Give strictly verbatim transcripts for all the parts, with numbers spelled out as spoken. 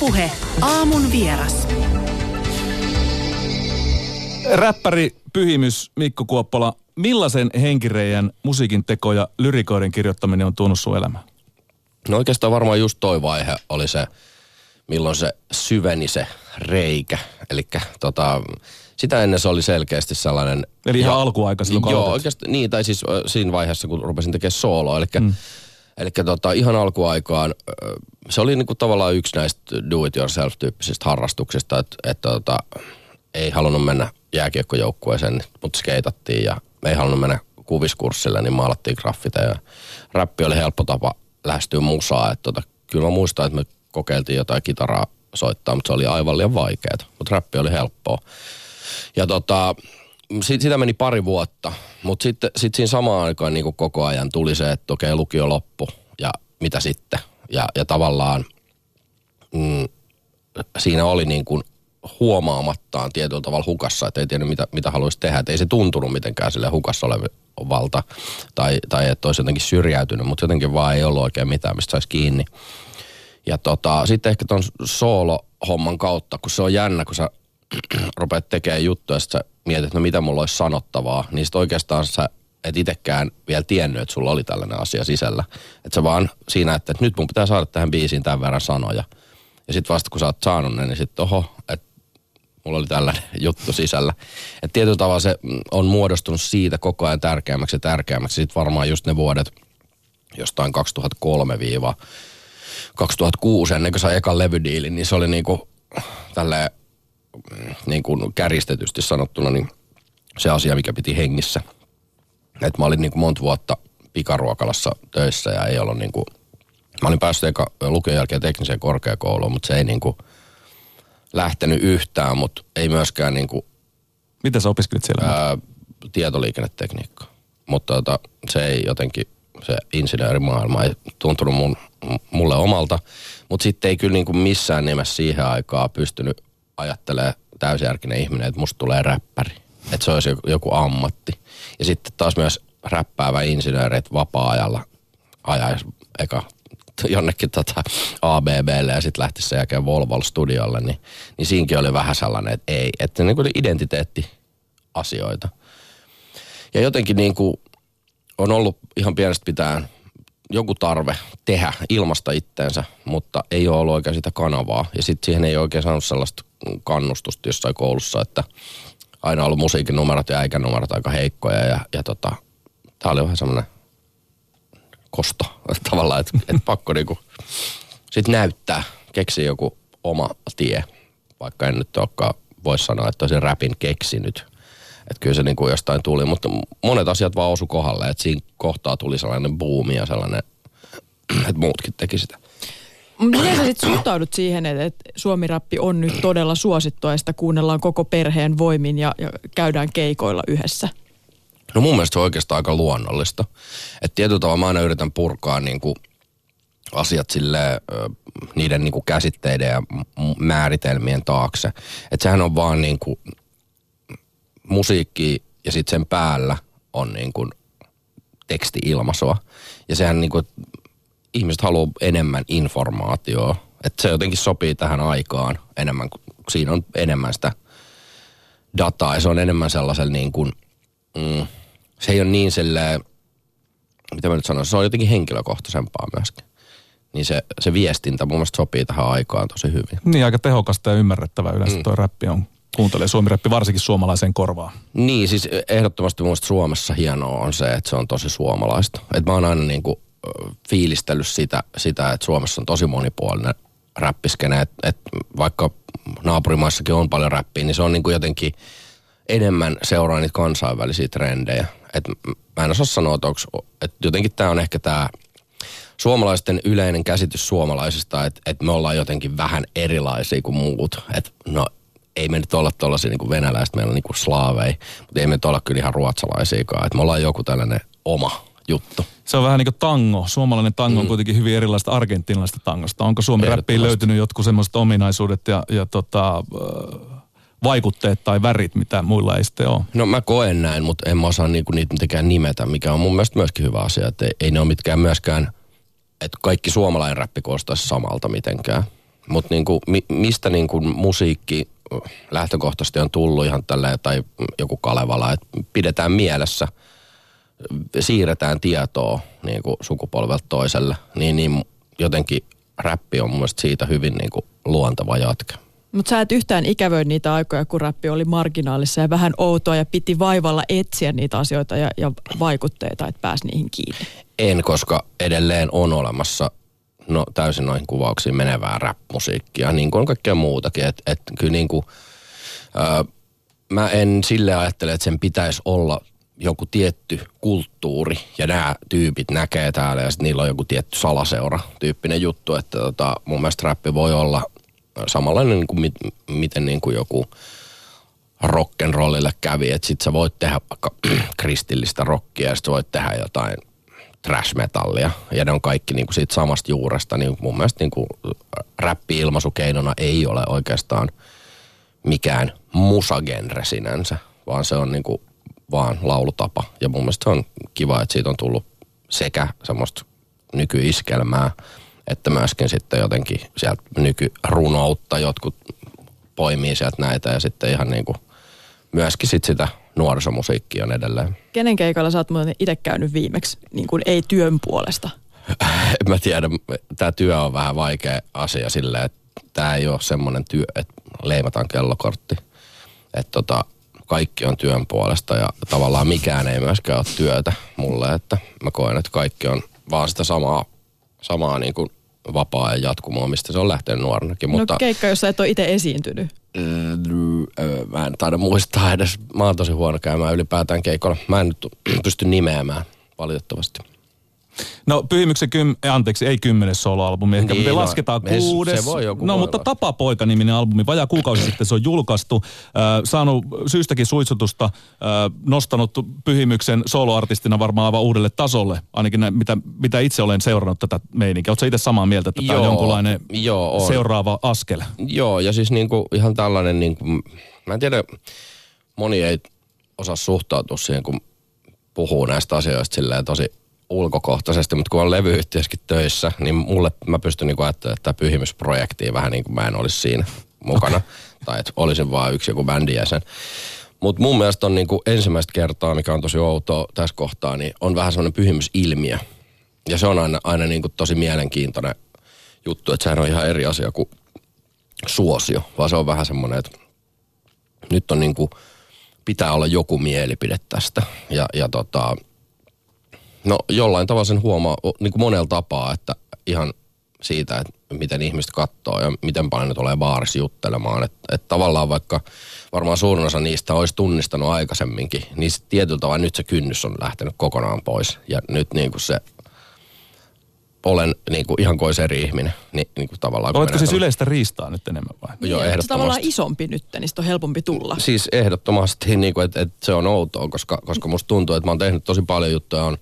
Puhe, aamun vieras. Räppäri, Pyhimys, Mikko Kuoppola. Millaisen henkireijän musiikin teko ja lyrikoiden kirjoittaminen on tuonut sun elämään? No oikeastaan varmaan just toi vaihe oli se, milloin se syveni se reikä. Elikkä tota, sitä ennen se oli selkeästi sellainen... Eli ihan ja, alkuaika silloin, kun Joo, oikeastaan niin, tai siis siinä vaiheessa, kun rupesin tekemään sooloa. Elikkä, mm. elikkä tota, ihan alkuaikaan se oli niinku tavallaan yksi näistä do-it-yourself-tyyppisistä harrastuksista, että et, tota, ei halunnut mennä jääkiekkojoukkueeseen, mutta skeitattiin ja ei halunnut mennä kuviskurssille, niin maalattiin graffita ja räppi oli helppo tapa lähestyä musaa. Että tota, kyllä mä muistan, että me kokeiltiin jotain kitaraa soittaa, mutta se oli aivan liian vaikeaa, mutta räppi oli helppoa. Ja tota, sit, sitä meni pari vuotta, mutta sitten sit siinä samaan aikaan niin kuin koko ajan tuli se, että okei, lukio loppu ja mitä sitten. Ja, ja tavallaan mm, siinä oli niin kuin huomaamattaan tietyllä tavalla hukassa, että ei tiedä mitä, mitä haluaisi tehdä. Et ei se tuntunut mitenkään sille hukassa olevalta tai, tai että olisi jotenkin syrjäytynyt, mutta jotenkin vaan ei ollut oikein mitään, mistä saisi kiinni. Ja tota, sitten ehkä ton soolo-homman kautta, kun se on jännä, kun sä rupeat tekemään juttuja ja sit sä mietit, no mitä mulla olisi sanottavaa, niin sit oikeastaan sä et itekään vielä tiennyt, että sulla oli tällainen asia sisällä. Että sä vaan siinä, että, että nyt mun pitää saada tähän biisiin tämän verran sanoja. Ja sit vasta kun sä oot saanut ne, niin sit oho, että mulla oli tällainen juttu sisällä. Että tietyllä tavalla se on muodostunut siitä koko ajan tärkeämmäksi ja tärkeämmäksi. Sit varmaan just ne vuodet jostain kaksituhattakolme kaksituhattakuusi, ennen kuin sai ekan levydiilin, niin se oli niinku tälleen niinku kärjistetysti sanottuna niin se asia, mikä piti hengissä. Et mä olin niinku monta vuotta pikaruokalassa töissä ja ei ollut niinku, mä olin päässyt eka lukion jälkeen tekniseen korkeakouluun, mutta se ei niinku lähtenyt yhtään, mutta ei myöskään niinku... Mitä sä opiskelit siellä? Ää, tietoliikennetekniikka. Mutta tota, se ei jotenkin, se insinöörimaailma ei tuntunut mun mulle omalta, mutta sitten ei kyllä niin kuin missään nimessä siihen aikaan pystynyt ajattelemaan täysjärkinen ihminen, että musta tulee räppäri, että se olisi joku ammatti. Ja sitten taas myös räppäävä insinöörit vapaa-ajalla ajaisi eka jonnekin tota A B B:lle ja sitten lähtisi sen jälkeen Volvolle studiolle, niin, niin siinkin oli vähän sellainen, että ei, että niin kuin identiteettiasioita. Ja jotenkin niin kuin on ollut ihan pienestä pitäen joku tarve tehdä, ilmasta itteensä, mutta ei ole ollut oikein sitä kanavaa. Ja sitten siihen ei oikein saanut sellaista kannustusta jossain koulussa, että aina on ollut musiikin numerot ja äikän numerot aika heikkoja. Ja, ja tota, tää oli vähän semmoinen kosto tavallaan, että et pakko niinku sit näyttää, keksiä joku oma tie. Vaikka en nyt olekaan voi sanoa, että olisin räpin keksinyt. Että kyllä se niin kuin jostain tuli, mutta monet asiat vaan osu kohdalle, että siinä kohtaa tuli sellainen buumi ja sellainen, että muutkin teki sitä. Miten sä sitten suhtaudut siihen, että Suomi-rappi on nyt todella suosittua ja sitä kuunnellaan koko perheen voimin ja, ja käydään keikoilla yhdessä? No mun mielestä se on oikeastaan aika luonnollista. Että tietyllä tavalla mä aina yritän purkaa niin kuin asiat sille niiden niin kuin käsitteiden ja määritelmien taakse. Että sehän on vaan niin kuin... musiikki ja sitten sen päällä on niin kuin teksti-ilmaisua. Ja sehän niin kuin, ihmiset haluaa enemmän informaatiota. Että se jotenkin sopii tähän aikaan enemmän, kun siinä on enemmän sitä dataa. Ja se on enemmän sellaisella niin kuin, mm, se ei ole niin silleen, mitä mä nyt sanoisin, se on jotenkin henkilökohtaisempaa myöskin. Niin se, se viestintä mun mielestä sopii tähän aikaan tosi hyvin. Niin, aika tehokasta ja ymmärrettävää yleensä mm. toi räppi on. Kuuntelee suomi-räppi varsinkin suomalaiseen korvaan. Niin, siis ehdottomasti mun mielestä Suomessa hienoa on se, että se on tosi suomalaista. Että mä oon aina niinku fiilistellyt sitä, sitä, että Suomessa on tosi monipuolinen räppiskene. Että et vaikka naapurimaissakin on paljon räppiä, niin se on niinku jotenkin enemmän seuraa niitä kansainvälisiä trendejä. Että mä en osaa sanoa, että et jotenkin tää on ehkä tää suomalaisten yleinen käsitys suomalaisista, että et me ollaan jotenkin vähän erilaisia kuin muut. Että no... Ei me nyt olla tuollaisia niin kuin venäläiset, meillä on niin kuin slaavei, mutta ei me nyt olla kyllä ihan ruotsalaisiakaan. Että me ollaan joku tällainen oma juttu. Se on vähän niin kuin tango. Suomalainen tango mm. on kuitenkin hyvin erilaista argentinalaista tangosta. Onko Suomi-räppiin löytynyt jotkut semmoiset ominaisuudet ja, ja tota, vaikutteet tai värit, mitä muilla ei sitten ole? No mä koen näin, mutta en mä osaa niinku niitä mitenkään nimetä, mikä on mun mielestä myöskin hyvä asia. Että ei, ei ne ole mitkään myöskään, että kaikki suomalainen räppi koostaisi samalta mitenkään. Mutta niinku, mi, mistä niinku musiikki lähtökohtaisesti on tullut ihan tälleen, tai joku Kalevala, että pidetään mielessä, siirretään tietoa niinku sukupolvelta toiselle, niin, niin jotenkin räppi on mun mielestä siitä hyvin niinku luontava jatke. Mutta sä et yhtään ikävöi niitä aikoja, kun räppi oli marginaalissa ja vähän outoa ja piti vaivalla etsiä niitä asioita ja, ja vaikutteita, että pääsi niihin kiinni. En, koska edelleen on olemassa no, täysin noihin kuvauksiin menevää rap-musiikkia, niin kuin on kaikkea muutakin. Et, et, kyllä niin kuin, ää, mä en sille ajattele, että sen pitäisi olla joku tietty kulttuuri ja nämä tyypit näkee täällä ja sitten niillä on joku tietty salaseura-tyyppinen juttu, että tota, mun mielestä räppi voi olla samanlainen, niin kuin mit, miten niin kuin joku rock'n'rollille kävi, että sit sä voit tehdä vaikka kristillistä rockia ja sit sä voit tehdä jotain trash metallia ja ne on kaikki niin kuin siitä samasta juuresta, niin mun mielestä niin kuin räppi-ilmaisukeinona ei ole oikeastaan mikään musagenre sinänsä, vaan se on niin kuin vaan laulutapa ja mun mielestä se on kiva, että siitä on tullut sekä semmoista nykyiskelmää, että myöskin sitten jotenkin sieltä nykyrunoutta jotkut poimii sieltä näitä ja sitten ihan niin kuin myöskin sit sitä nuorisomusiikkia on edelleen. Kenen keikalla sä oot muuten itse käynyt viimeksi, niin kuin ei työn puolesta? En mä tiedä, tää työ on vähän vaikea asia silleen, että tää ei ole semmoinen työ, että leimataan kellokortti. Että tota, kaikki on työn puolesta ja tavallaan mikään ei myöskään ole työtä mulle, että mä koen, että kaikki on vaan sitä samaa Samaa niin kuin vapaa ja jatkumoa, mistä se on lähtenyt nuorenakin. No mutta keikka, jos sä et ole itse esiintynyt. Mä en taida muistaa edes. Mä oon tosi huono käymään ylipäätään keikolla. Mä en nyt pysty nimeämään valitettavasti. No Pyhimyksen, kym, anteeksi, ei kymmenes soloalbumi. Ehkä niin, me lasketaan no, kuudes. Se voi joku no mutta Tapa poika -niminen albumi. Vajaa kuukausi sitten se on julkaistu. Äh, saanut syystäkin suitsutusta. Äh, nostanut Pyhimyksen soloartistina varmaan aivan uudelle tasolle. Ainakin nä, mitä, mitä itse olen seurannut tätä meininkiä. Ootko sä itse samaa mieltä, että tämä on jonkunlainen joo, seuraava askel? Joo, ja siis niinku, ihan tällainen, niinku, mä en tiedä, moni ei osaa suhtautua siihen, kun puhuu näistä asioista silleen tosi ulkokohtaisesti, mutta kun on levyyhtiössäkin töissä, niin mulle mä pystyn niinku ajattelemaan, että tämä Pyhimysprojektia vähän niin kuin mä en olisi siinä mukana, okay. Tai että olisin vaan yksi joku bändijäsen. Mutta mun mielestä on niinku ensimmäistä kertaa, mikä on tosi outoa tässä kohtaa, niin on vähän semmoinen Pyhimysilmiö. Ja se on aina, aina niinku tosi mielenkiintoinen juttu, että sehän on ihan eri asia kuin suosio, vaan se on vähän semmoinen, että nyt on niinku, pitää olla joku mielipide tästä. Ja, ja tota... No jollain tavalla sen huomaa niin kuin monella tapaa, että ihan siitä, että miten ihmiset katsoo ja miten paljon ne tulee baarissa juttelemaan. Että et tavallaan vaikka varmaan suurin osa niistä olisi tunnistanut aikaisemminkin, niin tietyllä tavalla nyt se kynnys on lähtenyt kokonaan pois. Ja nyt niin kuin se, olen niin kuin ihan kuin eri ihminen. Niin, niin kuin tavallaan, oletko siis tämän yleistä riistaa nyt enemmän vai? Niin, joo, ehdottomasti. Se tavallaan isompi nyt, niin on helpompi tulla. Siis ehdottomasti, niin kuin, että, että se on outoa, koska, koska musta tuntuu, että mä oon tehnyt tosi paljon juttuja, on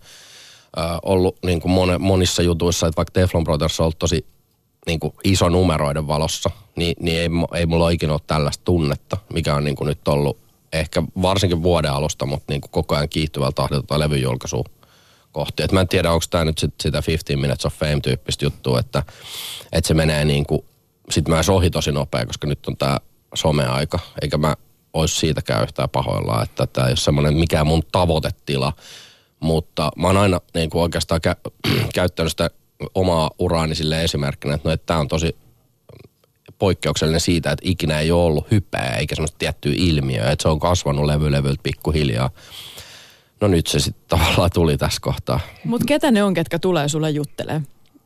ollut niin kuin monissa jutuissa, että vaikka Teflon Brothers on ollut tosi niin kuin iso numeroiden valossa, niin, niin ei, ei mulla ikinä ole tällaista tunnetta, mikä on niin kuin nyt ollut ehkä varsinkin vuoden alusta, mutta niin kuin koko ajan kiihtyvällä tahdilla tota levyjulkaisua kohti. Et mä en tiedä, onko tämä nyt sit sitä fifteen Minutes of Fame-tyyppistä juttua, että, että se menee niin kuin sit myös ohi tosi nopea, koska nyt on tämä someaika, eikä mä olisi siitäkään yhtään pahoillaan, että tämä ei ole semmoinen mikään mun tavoitetila. Mutta mä oon aina niin kuin oikeastaan kä- käyttänyt sitä omaa uraani sille esimerkkinä, että no, että tää on tosi poikkeuksellinen siitä, että ikinä ei ole ollut hypeä eikä semmoista tiettyä ilmiöä, että se on kasvanut levy levyltä pikkuhiljaa. No nyt se sitten tavallaan tuli tässä kohtaa. Mut ketä ne on, ketkä tulee sulle juttelee?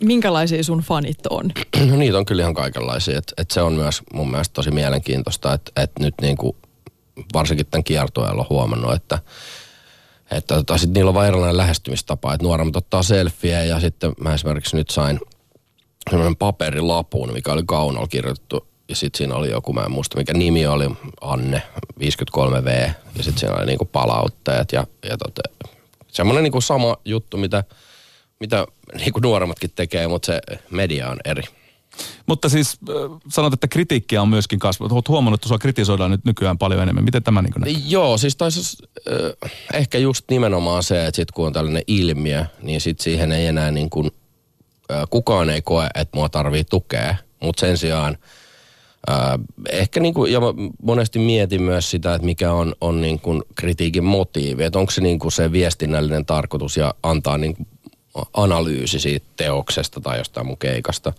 Minkälaisia sun fanit on? No niitä on kyllä ihan kaikenlaisia, että et se on myös mun mielestä tosi mielenkiintoista, että et nyt niinku varsinkin tämän kiertueen on huomannut, että Että tota, sit niillä on vain erilainen lähestymistapa, että nuoremmat ottaa selfieä ja sitten mä esimerkiksi nyt sain semmoinen paperilapun, mikä oli kaunolla kirjoitettu. Ja sitten siinä oli joku, mä en muista mikä nimi oli, Anne, viisikymmentäkolme V. Ja sitten siinä oli niinku palauttajat ja, ja tota, semmoinen niinku sama juttu, mitä, mitä niinku nuoremmatkin tekee, mutta se media on eri. Mutta siis sanot, että kritiikkiä on myöskin kasvanut. Olet huomannut, että sua kritisoidaan nyt nykyään paljon enemmän. Miten tämä niin näkyy? Joo, siis taisi äh, ehkä just nimenomaan se, että sit kun on tällainen ilmiö, niin sit siihen ei enää niin kuin, äh, kukaan ei koe, että mua tarvii tukea. Mutta sen sijaan ää, ehkä niinku, ja monesti mietin myös sitä, että mikä on, on niinku kritiikin motiivi. Että onko se niinku se viestinnällinen tarkoitus ja antaa niinku analyysi siitä teoksesta tai jostain mun keikasta.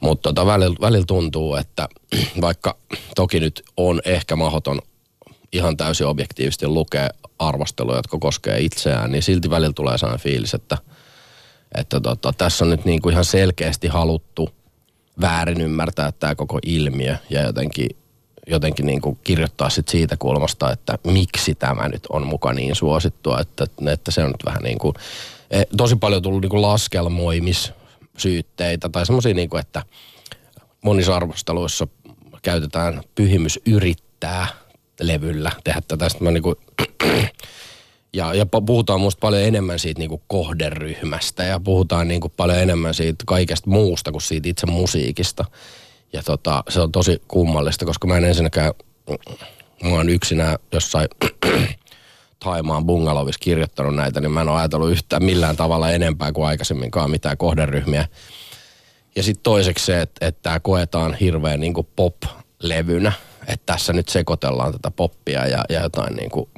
Mutta tota, välillä, välillä tuntuu, että vaikka toki nyt on ehkä mahdoton ihan täysin objektiivisesti lukea arvosteluja, jotka koskee itseään, niin silti välillä tulee sellainen fiilis, että, että tota, tässä on nyt niinku ihan selkeästi haluttu väärin ymmärtää tämä koko ilmiö ja jotenkin, jotenkin niinku kirjoittaa sit siitä kulmasta, että miksi tämä nyt on muka niin suosittua, että, että se on nyt vähän niin kuin, tosi paljon tullut niinku laskelmoimissyytteitä tai semmoisia, niinku, että monissa arvosteluissa käytetään pyhimys yrittää levyllä tehdä tätä. Mä niinku, ja, ja puhutaan musta paljon enemmän siitä niinku kohderyhmästä ja puhutaan niinku paljon enemmän siitä kaikesta muusta kuin siitä itse musiikista. Ja tota, se on tosi kummallista, koska mä en ensinnäkään, mä oon yksinään jossain Thaimaan bungalovissa kirjoittanut näitä, niin mä en ole ajatellut yhtään millään tavalla enempää kuin aikaisemminkaan mitään kohderyhmiä. Ja sitten toiseksi se, että, että tämä koetaan hirveän niinku pop-levynä. Että tässä nyt sekoitellaan tätä poppia ja, ja jotain niinku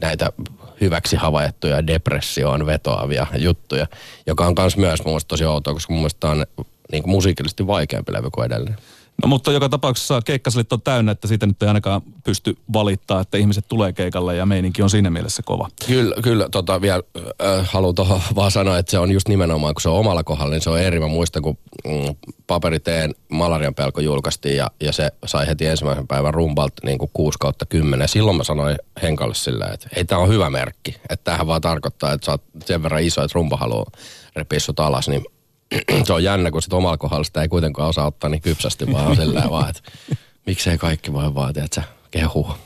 näitä hyväksi havaittuja depressioon vetoavia juttuja, joka on kans myös mun mielestä tosi outoa, koska mun mielestä tämä on niinku musiikillisesti vaikeampi levy kuin edellinen. No mutta joka tapauksessa keikkasalit on täynnä, että siitä nyt ei ainakaan pysty valittaa, että ihmiset tulee keikalle ja meininki on siinä mielessä kova. Kyllä, kyllä tota, vielä äh, haluan tuohon vaan sanoa, että se on just nimenomaan, kun se on omalla kohdalla, niin se on eri. Mä muistan, kun mm, paperiteen Malarian pelko julkaistiin ja, ja se sai heti ensimmäisen päivän rumbalta niin kuin kuusi kautta kymmenen. Silloin mä sanoin Henkalle sillä, että ei tää on hyvä merkki, että tämähän vaan tarkoittaa, että sä oot sen verran iso, että rumpa haluaa repiä sut alas, niin se on jännä, kun sit omalla kohdalla sitä ei kuitenkaan osaa ottaa niin kypsästi, vaan on sillä vaan, että miksei kaikki voi vaatia, että sä kehua.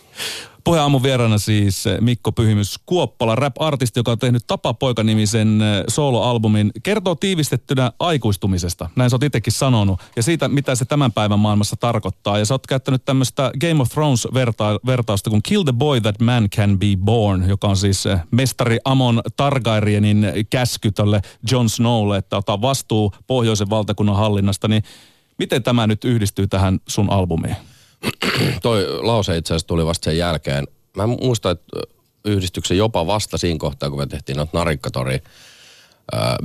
Puheen aamun vieraana siis Mikko Pyhimys Kuoppola, rap-artisti, joka on tehnyt Tapa poika -nimisen soloalbumin, kertoo tiivistettynä aikuistumisesta. Näin sä oot itsekin sanonut. Ja siitä, mitä se tämän päivän maailmassa tarkoittaa. Ja sä oot käyttänyt tämmöistä Game of Thrones-vertausta kuin Kill the Boy That Man Can Be Born, joka on siis mestari Amon Targaryenin käsky tälle Jon Snowlle, että ota vastuu pohjoisen valtakunnan hallinnasta. Niin miten tämä nyt yhdistyy tähän sun albumiin? Toi lause itse asiassa tuli vasta sen jälkeen. Mä muistan, että yhdistyksen jopa vasta siinä kohtaa, kun me tehtiin noita Narikkatori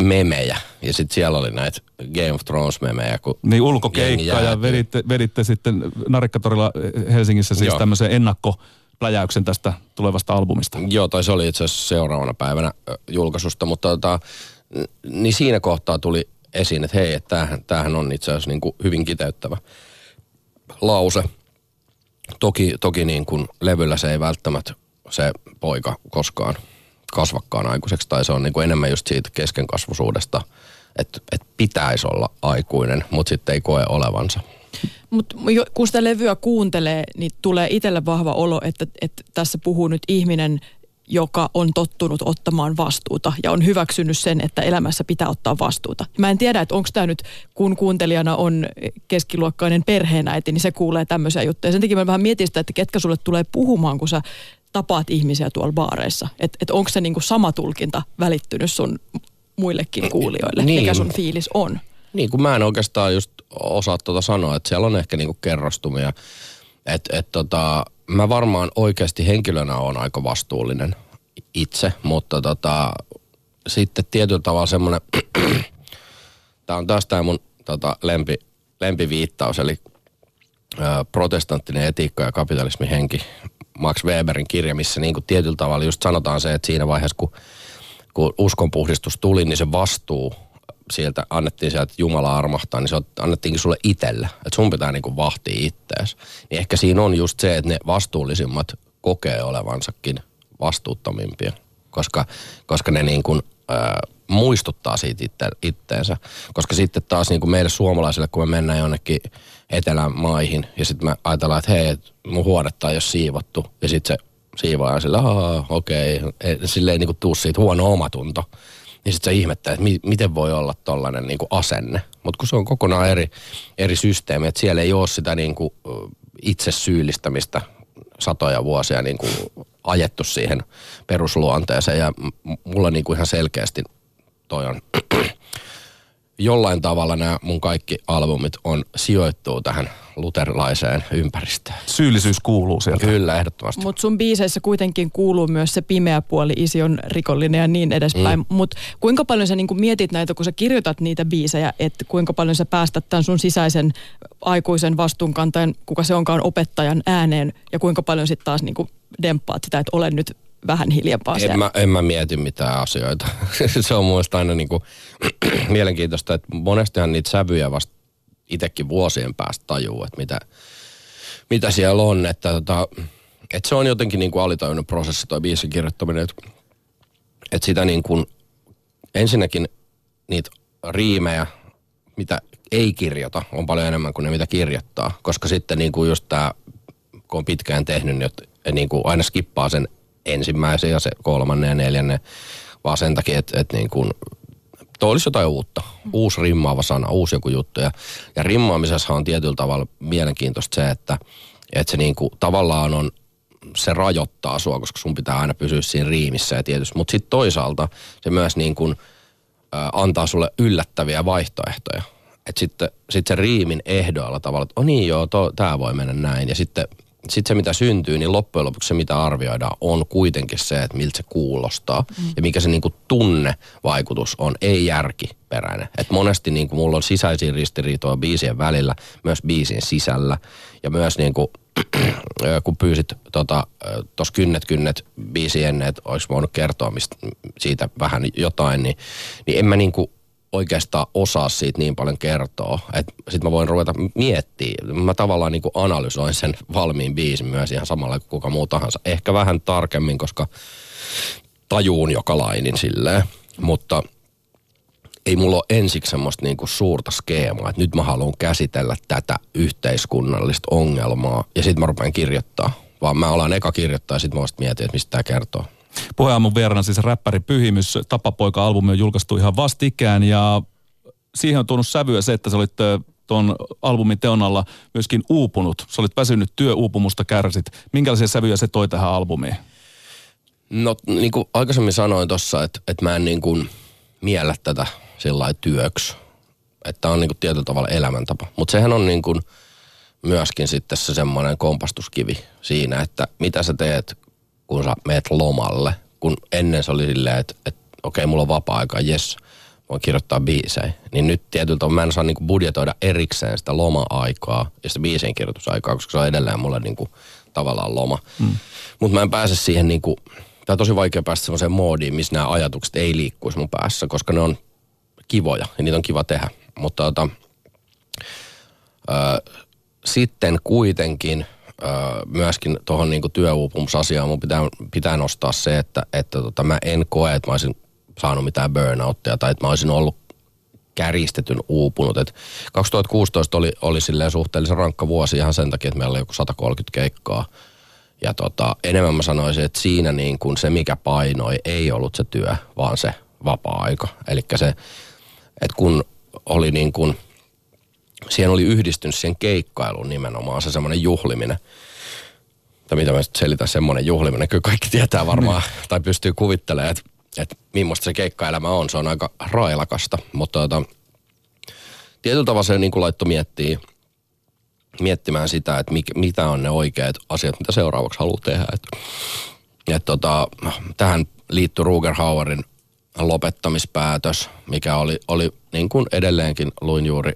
memejä. Ja sit siellä oli näitä Game of Thrones memejä. Niin ulkokeikkaa ja veditte, veditte sitten Narikkatorilla Helsingissä siis tämmöisen ennakkopläjäyksen tästä tulevasta albumista. Joo, tai se oli itse asiassa seuraavana päivänä julkaisusta, mutta tota, niin siinä kohtaa tuli esiin, että hei, että tämähän, tämähän on itse asiassa niin kuin hyvin kiteyttävä lause. Toki, toki niin kuin levyllä se ei välttämättä se poika koskaan kasvakkaan aikuiseksi, tai se on niin kuin enemmän just siitä keskenkasvuisuudesta, että, että pitäisi olla aikuinen, mutta sitten ei koe olevansa. Mutta kun sitä levyä kuuntelee, niin tulee itselle vahva olo, että, että tässä puhuu nyt ihminen, joka on tottunut ottamaan vastuuta ja on hyväksynyt sen, että elämässä pitää ottaa vastuuta. Mä en tiedä, että onko tämä nyt, kun kuuntelijana on keskiluokkainen perheenäiti, niin se kuulee tämmöisiä juttuja. Sen takia mä vähän mietin sitä, että ketkä sulle tulee puhumaan, kun sä tapaat ihmisiä tuolla baareissa. Että et onko se niinku sama tulkinta välittynyt sun muillekin kuulijoille, niin, mikä sun fiilis on? Niin, kun mä en oikeastaan just osaa tuota sanoa, että siellä on ehkä niinku kerrostumia. Että et tota... Mä varmaan oikeasti henkilönä on aika vastuullinen itse, mutta tota, sitten tietyllä tavalla semmoinen, tää on taas tää mun tota, lempi, lempiviittaus, eli ö, protestanttinen etiikka ja kapitalismin henki, Max Weberin kirja, missä niin kuin tietyllä tavalla just sanotaan se, että siinä vaiheessa kun, kun uskonpuhdistus tuli, niin se vastuu sieltä, annettiin sieltä Jumala armahtaa, niin se annettiinkin sulle itsellä. Että sun pitää niinku vahtia ittees. Niin ehkä siinä on just se, että ne vastuullisimmat kokee olevansakin vastuuttomimpia, koska, koska ne niinku, ää, muistuttaa siitä itte, itteensä. Koska sitten taas niinku meille suomalaisille, kun me mennään jonnekin etelän maihin, ja sitten me ajatellaan, että hei, et mun huonetta ei ole siivottu, ja sitten se siivaaja sillä, ahaa, okei, okay. Sille ei niinku tuu siitä huono omatunto. Niin sitten sä ihmettää, että mi- miten voi olla tollainen niinku asenne. Mutta kun se on kokonaan eri, eri systeemi, että siellä ei ole sitä niinku itse syyllistämistä satoja vuosia niinku ajettu siihen perusluonteeseen. Ja mulla niinku ihan selkeästi toi on jollain tavalla nämä mun kaikki albumit on sijoittuu tähän luterilaiseen ympäristöön. Syyllisyys kuuluu sieltä. Kyllä, ehdottomasti. Mutta sun biiseissä kuitenkin kuuluu myös se pimeä puoli, isi on rikollinen ja niin edespäin. Mm. Mutta kuinka paljon sä niinku mietit näitä, kun sä kirjoitat niitä biisejä, että kuinka paljon sä päästät tämän sun sisäisen aikuisen vastuunkantajan, kuka se onkaan, opettajan ääneen, ja kuinka paljon sitten taas niinku demppaat sitä, että olen nyt vähän hiljempaa siellä. En mä, en mä mieti mitään asioita. Se on muista aina niinku mielenkiintoista, että monestihan niitä sävyjä vasta itsekin vuosien päästä tajuu, että mitä, mitä siellä on. Että, tota, että se on jotenkin niinku alitajuinen prosessi toi biisin kirjoittaminen. Että, että sitä niinku, ensinnäkin niitä riimejä, mitä ei kirjoita, on paljon enemmän kuin ne, mitä kirjoittaa. Koska sitten niinku just tää, kun on pitkään tehnyt, niin niinku aina skippaa sen ensimmäisen ja se kolmannen ja neljännen, vaan sen takia, että, että niin kuin, toi olisi jotain uutta. Uusi rimmaava sana, uusi joku juttu. Ja, ja rimmaamisessa on tietyllä tavalla mielenkiintoista se, että, että se niin kuin, tavallaan on, se rajoittaa sua, koska sun pitää aina pysyä siinä riimissä ja tietysti. Mutta sitten toisaalta se myös niin kuin, ä, antaa sulle yllättäviä vaihtoehtoja. Että sitten sit se riimin ehdoilla tavalla, että oh niin joo, tämä voi mennä näin. Ja sitten... Sitten se, mitä syntyy, niin loppujen lopuksi se, mitä arvioidaan, on kuitenkin se, että miltä se kuulostaa. Mm. Ja mikä se niin kuin tunnevaikutus on, ei järkiperäinen. Et monesti niin kuin mulla on sisäisiä ristiriitoja biisien välillä, myös biisien sisällä. Ja myös niin kuin, kun pyysit tuossa tota, kynnet kynnet biisi ennen, että olisi voinut kertoa mistä, siitä vähän jotain, niin, niin en mä niin kuin oikeastaan osaa siitä niin paljon kertoa, että sit mä voin ruveta miettimään. Mä tavallaan niin kuin analysoin sen valmiin biisin myös ihan samalla kuin kuka muu tahansa. Ehkä vähän tarkemmin, koska tajuun joka lainin silleen, mutta ei mulla ole ensiksi semmoista niin kuin suurta skeemaa, että nyt mä haluan käsitellä tätä yhteiskunnallista ongelmaa ja sit mä rupean kirjoittaa. Vaan mä olen eka kirjoittaa ja sit mä voin mietin, että mistä tää kertoo. Puheen aamun vieraana siis räppäri Pyhimys. Tapa poika -albumi on julkaistu ihan vastikään ja siihen on tuonut sävyä se, että sä olit tuon albumin teon alla myöskin uupunut. Sä olit väsynyt, työuupumusta kärsit. Minkälaisia sävyjä se toi tähän albumiin? No niin kuin aikaisemmin sanoin tuossa, että, että mä en niin kuin miellä tätä sillain työksi. Että tää on niin kuin tietyllä tavalla elämäntapa. Mutta sehän on niin kuin myöskin sitten se semmoinen kompastuskivi siinä, että mitä sä teet, kun sä meet lomalle, kun ennen se oli silleen, että, että okei, okay, mulla on vapaa-aika, jes, voin kirjoittaa biisejä. Niin nyt tietyllä tavalla mä en saa niinku budjetoida erikseen sitä loma-aikaa ja sitä biisien kirjoitusaikaa, koska se on edelleen mulle niinku tavallaan loma. Mm. Mutta mä en pääse siihen niinku, tää on tosi vaikea päästä semmoiseen moodiin, missä nämä ajatukset ei liikkuisi mun päässä, koska ne on kivoja ja niitä on kiva tehdä. Mutta tota, ö, sitten kuitenkin... Öö, myöskin tuohon niinku työuupumusasiaan mun pitää, pitää nostaa se, että, että tota, mä en koe, että mä olisin saanut mitään burnouttia tai että mä olisin ollut käristetyn uupunut. Et kaksituhattakuusitoista oli, oli silleen suhteellisen rankka vuosi ihan sen takia, että meillä oli joku sata kolmekymmentä keikkaa. Ja tota, enemmän mä sanoisin, että siinä niin kun se mikä painoi ei ollut se työ, vaan se vapaa-aika. Elikkä se, että kun oli niin kun... Siihen oli yhdistynyt siihen keikkailuun nimenomaan se semmoinen juhliminen. Tai mitä mä nyt selitän, semmoinen juhliminen. Kyllä kaikki tietää varmaan, mm. tai pystyy kuvittelemaan, että, että millaista se keikkaelämä on. Se on aika railakasta, mutta tota, tietyllä tavalla se niin kuin laittoi miettiä, miettimään sitä, että mikä, mitä on ne oikeat asiat, mitä seuraavaksi haluaa tehdä. Et, et tota, tähän liittyi Ruger Hauerin lopettamispäätös, mikä oli, oli niin kuin edelleenkin luin juuri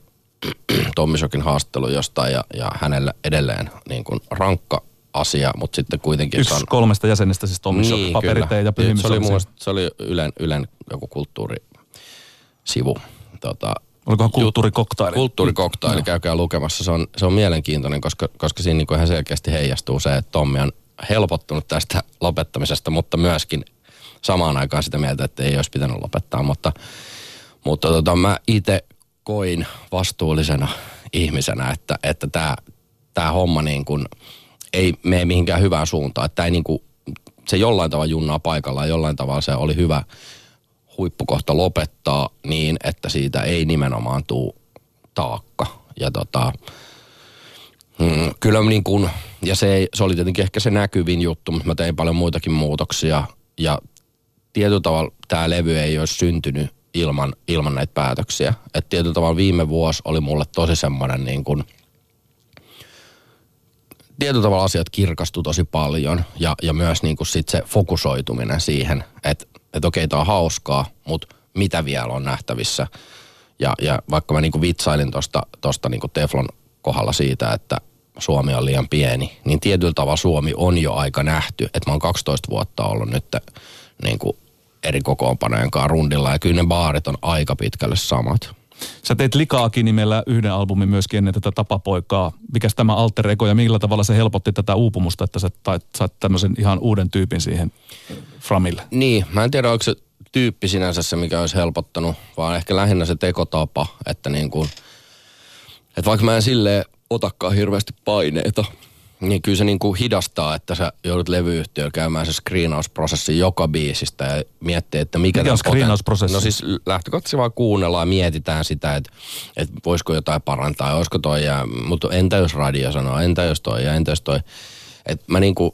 Tommi Shockin haastattelu jostain ja, ja hänellä edelleen niin kuin rankka asia, mutta sitten kuitenkin... Yksi san... kolmesta jäsenestä siis Tommi Shock, niin, paperitteja ja Pyhimys. Se oli, muista, se oli Ylen, Ylen joku kulttuurisivu. Tota, Olikohan kulttuurikoktaili? Kulttuurikoktaili, no. Käykää lukemassa. Se on, se on mielenkiintoinen, koska, koska siinä niin kuin ihan selkeästi heijastuu se, että Tommi on helpottunut tästä lopettamisesta, mutta myöskin samaan aikaan sitä mieltä, että ei olisi pitänyt lopettaa. Mutta, mutta tota, mä itse... koin vastuullisena ihmisenä, että, että tämä, tämä homma niin kuin ei mene mihinkään hyvään suuntaan. Että ei niin kuin, se jollain tavalla junnaa paikallaan, jollain tavalla se oli hyvä huippukohta lopettaa niin, että siitä ei nimenomaan tule taakka. Ja, tota, mm, kyllä niin kuin, ja se, se oli tietenkin ehkä se näkyvin juttu, mutta mä tein paljon muitakin muutoksia. Ja tietyllä tavalla tämä levy ei olisi syntynyt ilman, ilman näitä päätöksiä. Et tietyllä tavalla viime vuosi oli mulle tosi semmoinen niin kuin, tietyllä tavalla asiat kirkastui tosi paljon ja, ja myös niin kuin sit se fokusoituminen siihen, että et okei, tää on hauskaa, mutta mitä vielä on nähtävissä. Ja, ja vaikka mä niin kuin vitsailin tosta, tosta niin kuin Teflon kohdalla siitä, että Suomi on liian pieni, niin tietyllä tavalla Suomi on jo aika nähty. Että mä oon kaksitoista vuotta ollut nyt niin kuin eri kokoonpanojen kanssa rundilla ja kyllä ne baarit on aika pitkälle samat. Sä teit Likaaki nimellä yhden albumin myöskin ennen tätä Tapa poikaa. Mikäs tämä alter ego ja millä tavalla se helpotti tätä uupumusta, että sä saat tämmöisen ihan uuden tyypin siihen framille? Niin, mä en tiedä, onko se tyyppi sinänsä se, mikä olisi helpottanut, vaan ehkä lähinnä se tekotapa, että niin kuin, että vaikka mä en silleen otakaan hirveästi paineita, niin kyllä se niin kuin hidastaa, että sä joudut levyyhtiöön käymään se screenausprosessi joka biisistä ja miettii, että mikä... Mikä on screenausprosessi? No siis lähtökohtaisesti vaan kuunnellaan ja mietitään sitä, että, että voisiko jotain parantaa, olisiko toi ja... Mutta entä jos radio sanoo, entä jos toi ja entä jos toi... Että mä niin kuin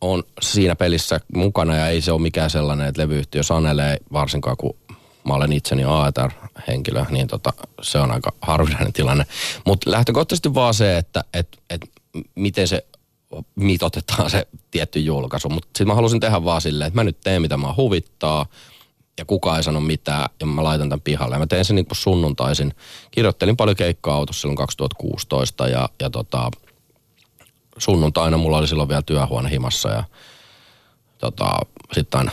oon siinä pelissä mukana ja ei se ole mikään sellainen, että levyyhtiö sanelee, varsinkaan kun mä olen itseni A E T R-henkilö, niin tota, se on aika harvinainen tilanne. Mutta lähtökohtaisesti vaan se, että... että, että miten se mitotetaan se tietty julkaisu. Mutta sitten mä halusin tehdä vaan silleen, että mä nyt teen mitä mä huvittaa ja kukaan ei sano mitään ja mä laitan tämän pihalle. Ja mä tein sen niin kuin sunnuntaisin. Kirjoittelin paljon keikkaa autossa silloin kaksituhattakuusitoista ja, ja tota, sunnuntaina mulla oli silloin vielä työhuone himassa ja tota, sitten aina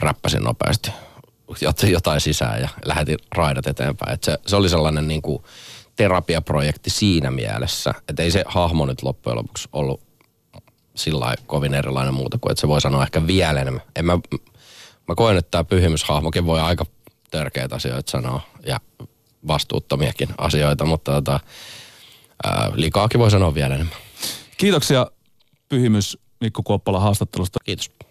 räppäsin nopeasti jotain sisään ja lähetin raidat eteenpäin. Et se, se oli sellainen niin kuin terapiaprojekti siinä mielessä, että ei se hahmo nyt loppujen lopuksi ollut sillä kovin erilainen muuta kuin, että se voi sanoa ehkä vielä enemmän. En mä, mä koen, että tämä pyhimyshahmokin voi aika törkeitä asioita sanoa ja vastuuttomiakin asioita, mutta tota, ää, Likaakin voi sanoa vielä enemmän. Kiitoksia Pyhimys Mikko Kuoppola haastattelusta. Kiitos.